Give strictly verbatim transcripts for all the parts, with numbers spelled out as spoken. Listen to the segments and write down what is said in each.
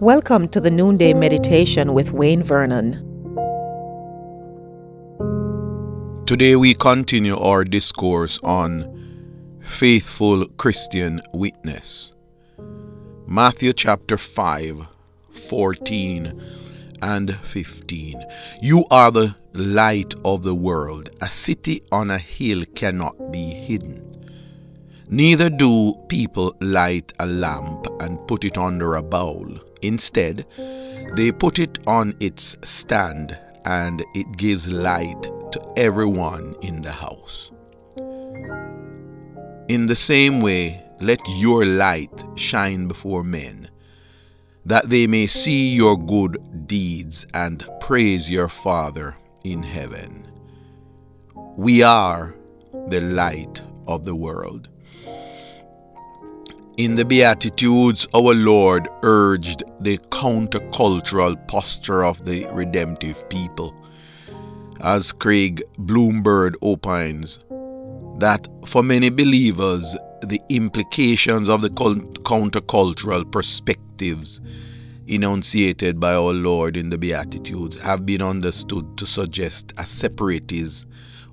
Welcome to the Noonday Meditation with Wayne Vernon. Today we continue our discourse on faithful Christian witness. Matthew chapter five, fourteen and fifteen. You are the light of the world. A city on a hill cannot be hidden. Neither do people light a lamp and put it under a bowl. Instead, they put it on its stand, and it gives light to everyone in the house. In the same way, let your light shine before men, that they may see your good deeds and praise your Father in heaven. We are the light of the world. In the Beatitudes, our Lord urged the countercultural posture of the redemptive people. As Craig Bloomberg opines, that for many believers, the implications of the countercultural perspectives enunciated by our Lord in the Beatitudes have been understood to suggest a separatist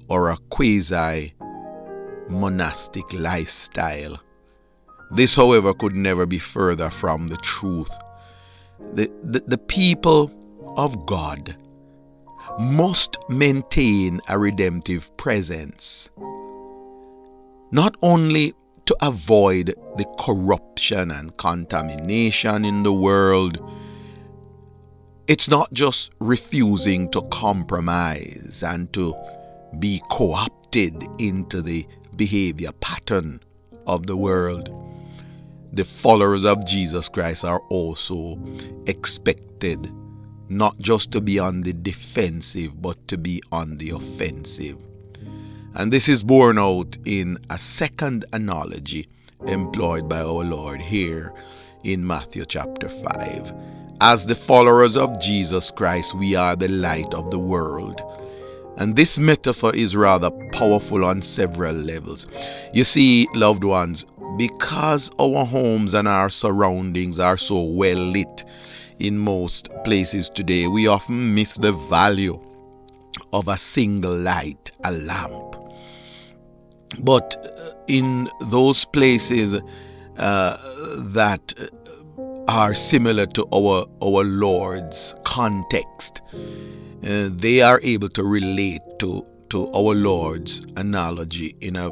or a quasi-monastic lifestyle. This, however, could never be further from the truth. The, the, the people of God must maintain a redemptive presence, not only to avoid the corruption and contamination in the world. It's not just refusing to compromise and to be co-opted into the behavior pattern of the world. The followers of Jesus Christ are also expected not just to be on the defensive, but to be on the offensive. And this is borne out in a second analogy employed by our Lord here in Matthew chapter five. As the followers of Jesus Christ, we are the light of the world. And this metaphor is rather powerful on several levels. You see, loved ones, because our homes and our surroundings are so well lit in most places today, we often miss the value of a single light, a lamp. But in those places uh, that are similar to our, our Lord's context, uh, they are able to relate to, to our Lord's analogy in a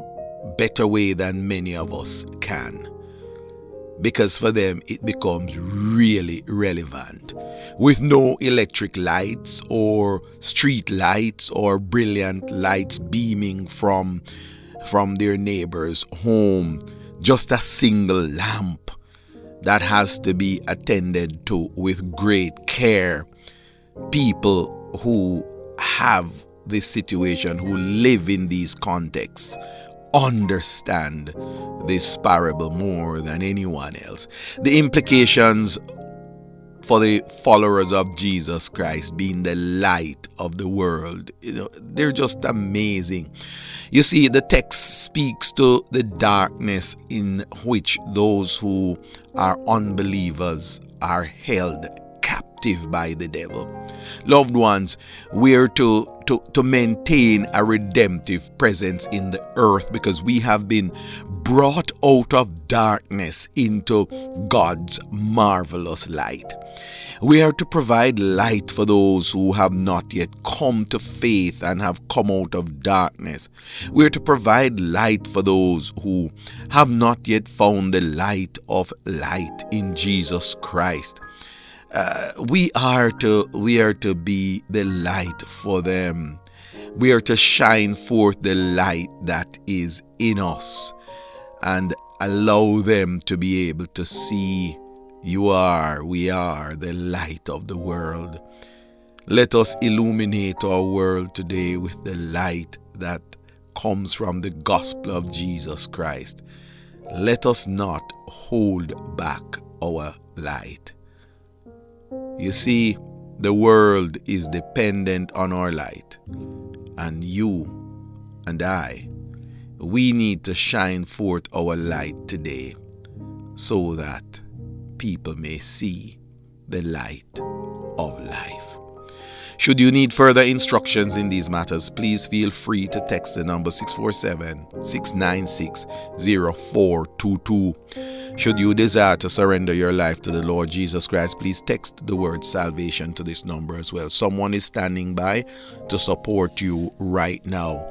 better way than many of us can, because for them it becomes really relevant. With no electric lights or street lights or brilliant lights beaming from from their neighbor's home, just a single lamp that has to be attended to with great care. People who have this situation, who live in these contexts, understand this parable more than anyone else. The implications for the followers of Jesus Christ being the light of the world, you know, they're just amazing. You see, the text speaks to the darkness in which those who are unbelievers are held captive by the devil. Loved ones, we are to To, to maintain a redemptive presence in the earth, because we have been brought out of darkness into God's marvelous light. We are to provide light for those who have not yet come to faith and have come out of darkness. We are to provide light for those who have not yet found the light of light in Jesus Christ. Uh, we are to we are to be the light for them. We are to shine forth the light that is in us and allow them to be able to see you are, we are the light of the world. Let us illuminate our world today with the light that comes from the gospel of Jesus Christ. Let us not hold back our light. You see, the world is dependent on our light, and you and I, we need to shine forth our light today so that people may see the light of life. Should you need further instructions in these matters, please feel free to text the number six four seven, six nine six, zero four two two. Should you desire to surrender your life to the Lord Jesus Christ, please text the word salvation to this number as well. Someone is standing by to support you right now.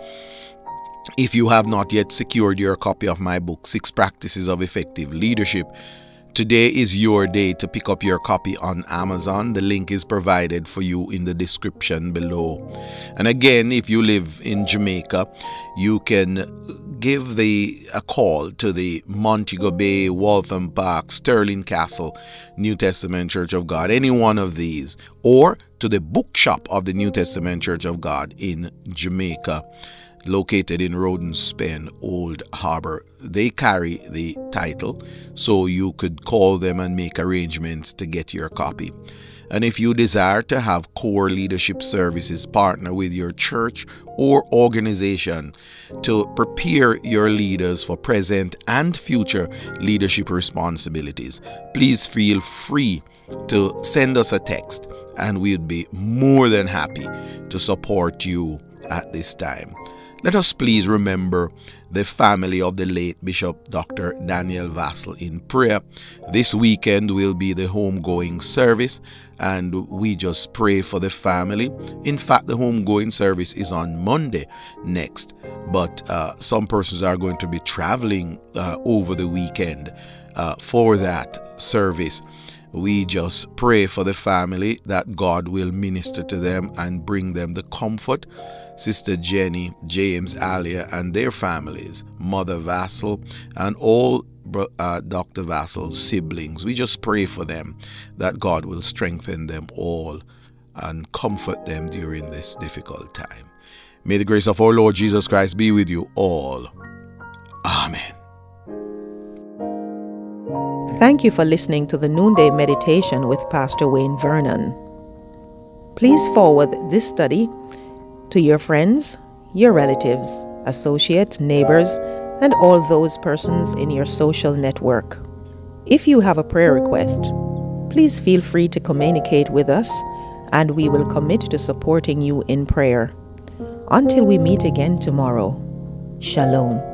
If you have not yet secured your copy of my book, Six Practices of Effective Leadership, today is your day to pick up your copy on Amazon. The link is provided for you in the description below. And again, if you live in Jamaica, you can give the a call to the Montego Bay, Waltham Park, Sterling Castle, New Testament Church of God, any one of these, or to the bookshop of the New Testament Church of God in Jamaica, located in Rodenspen, Old Harbor. They carry the title, so you could call them and make arrangements to get your copy. And if you desire to have core leadership services, partner with your church or organization to prepare your leaders for present and future leadership responsibilities, please feel free to send us a text, and we'd be more than happy to support you at this time. Let us please remember the family of the late Bishop Doctor Daniel Vassal in prayer. This weekend will be the homegoing service, and we just pray for the family. In fact, the homegoing service is on Monday next, but uh, some persons are going to be traveling uh, over the weekend uh, for that service. We just pray for the family that God will minister to them and bring them the comfort. Sister Jenny, James, Alia, and their families, Mother Vassal, and all uh, Doctor Vassal's siblings. We just pray for them that God will strengthen them all and comfort them during this difficult time. May the grace of our Lord Jesus Christ be with you all. Amen. Thank you for listening to the Noonday Meditation with Pastor Wayne Vernon. Please forward this study to your friends, your relatives, associates, neighbors, and all those persons in your social network. If you have a prayer request, please feel free to communicate with us, and we will commit to supporting you in prayer. Until we meet again tomorrow, Shalom.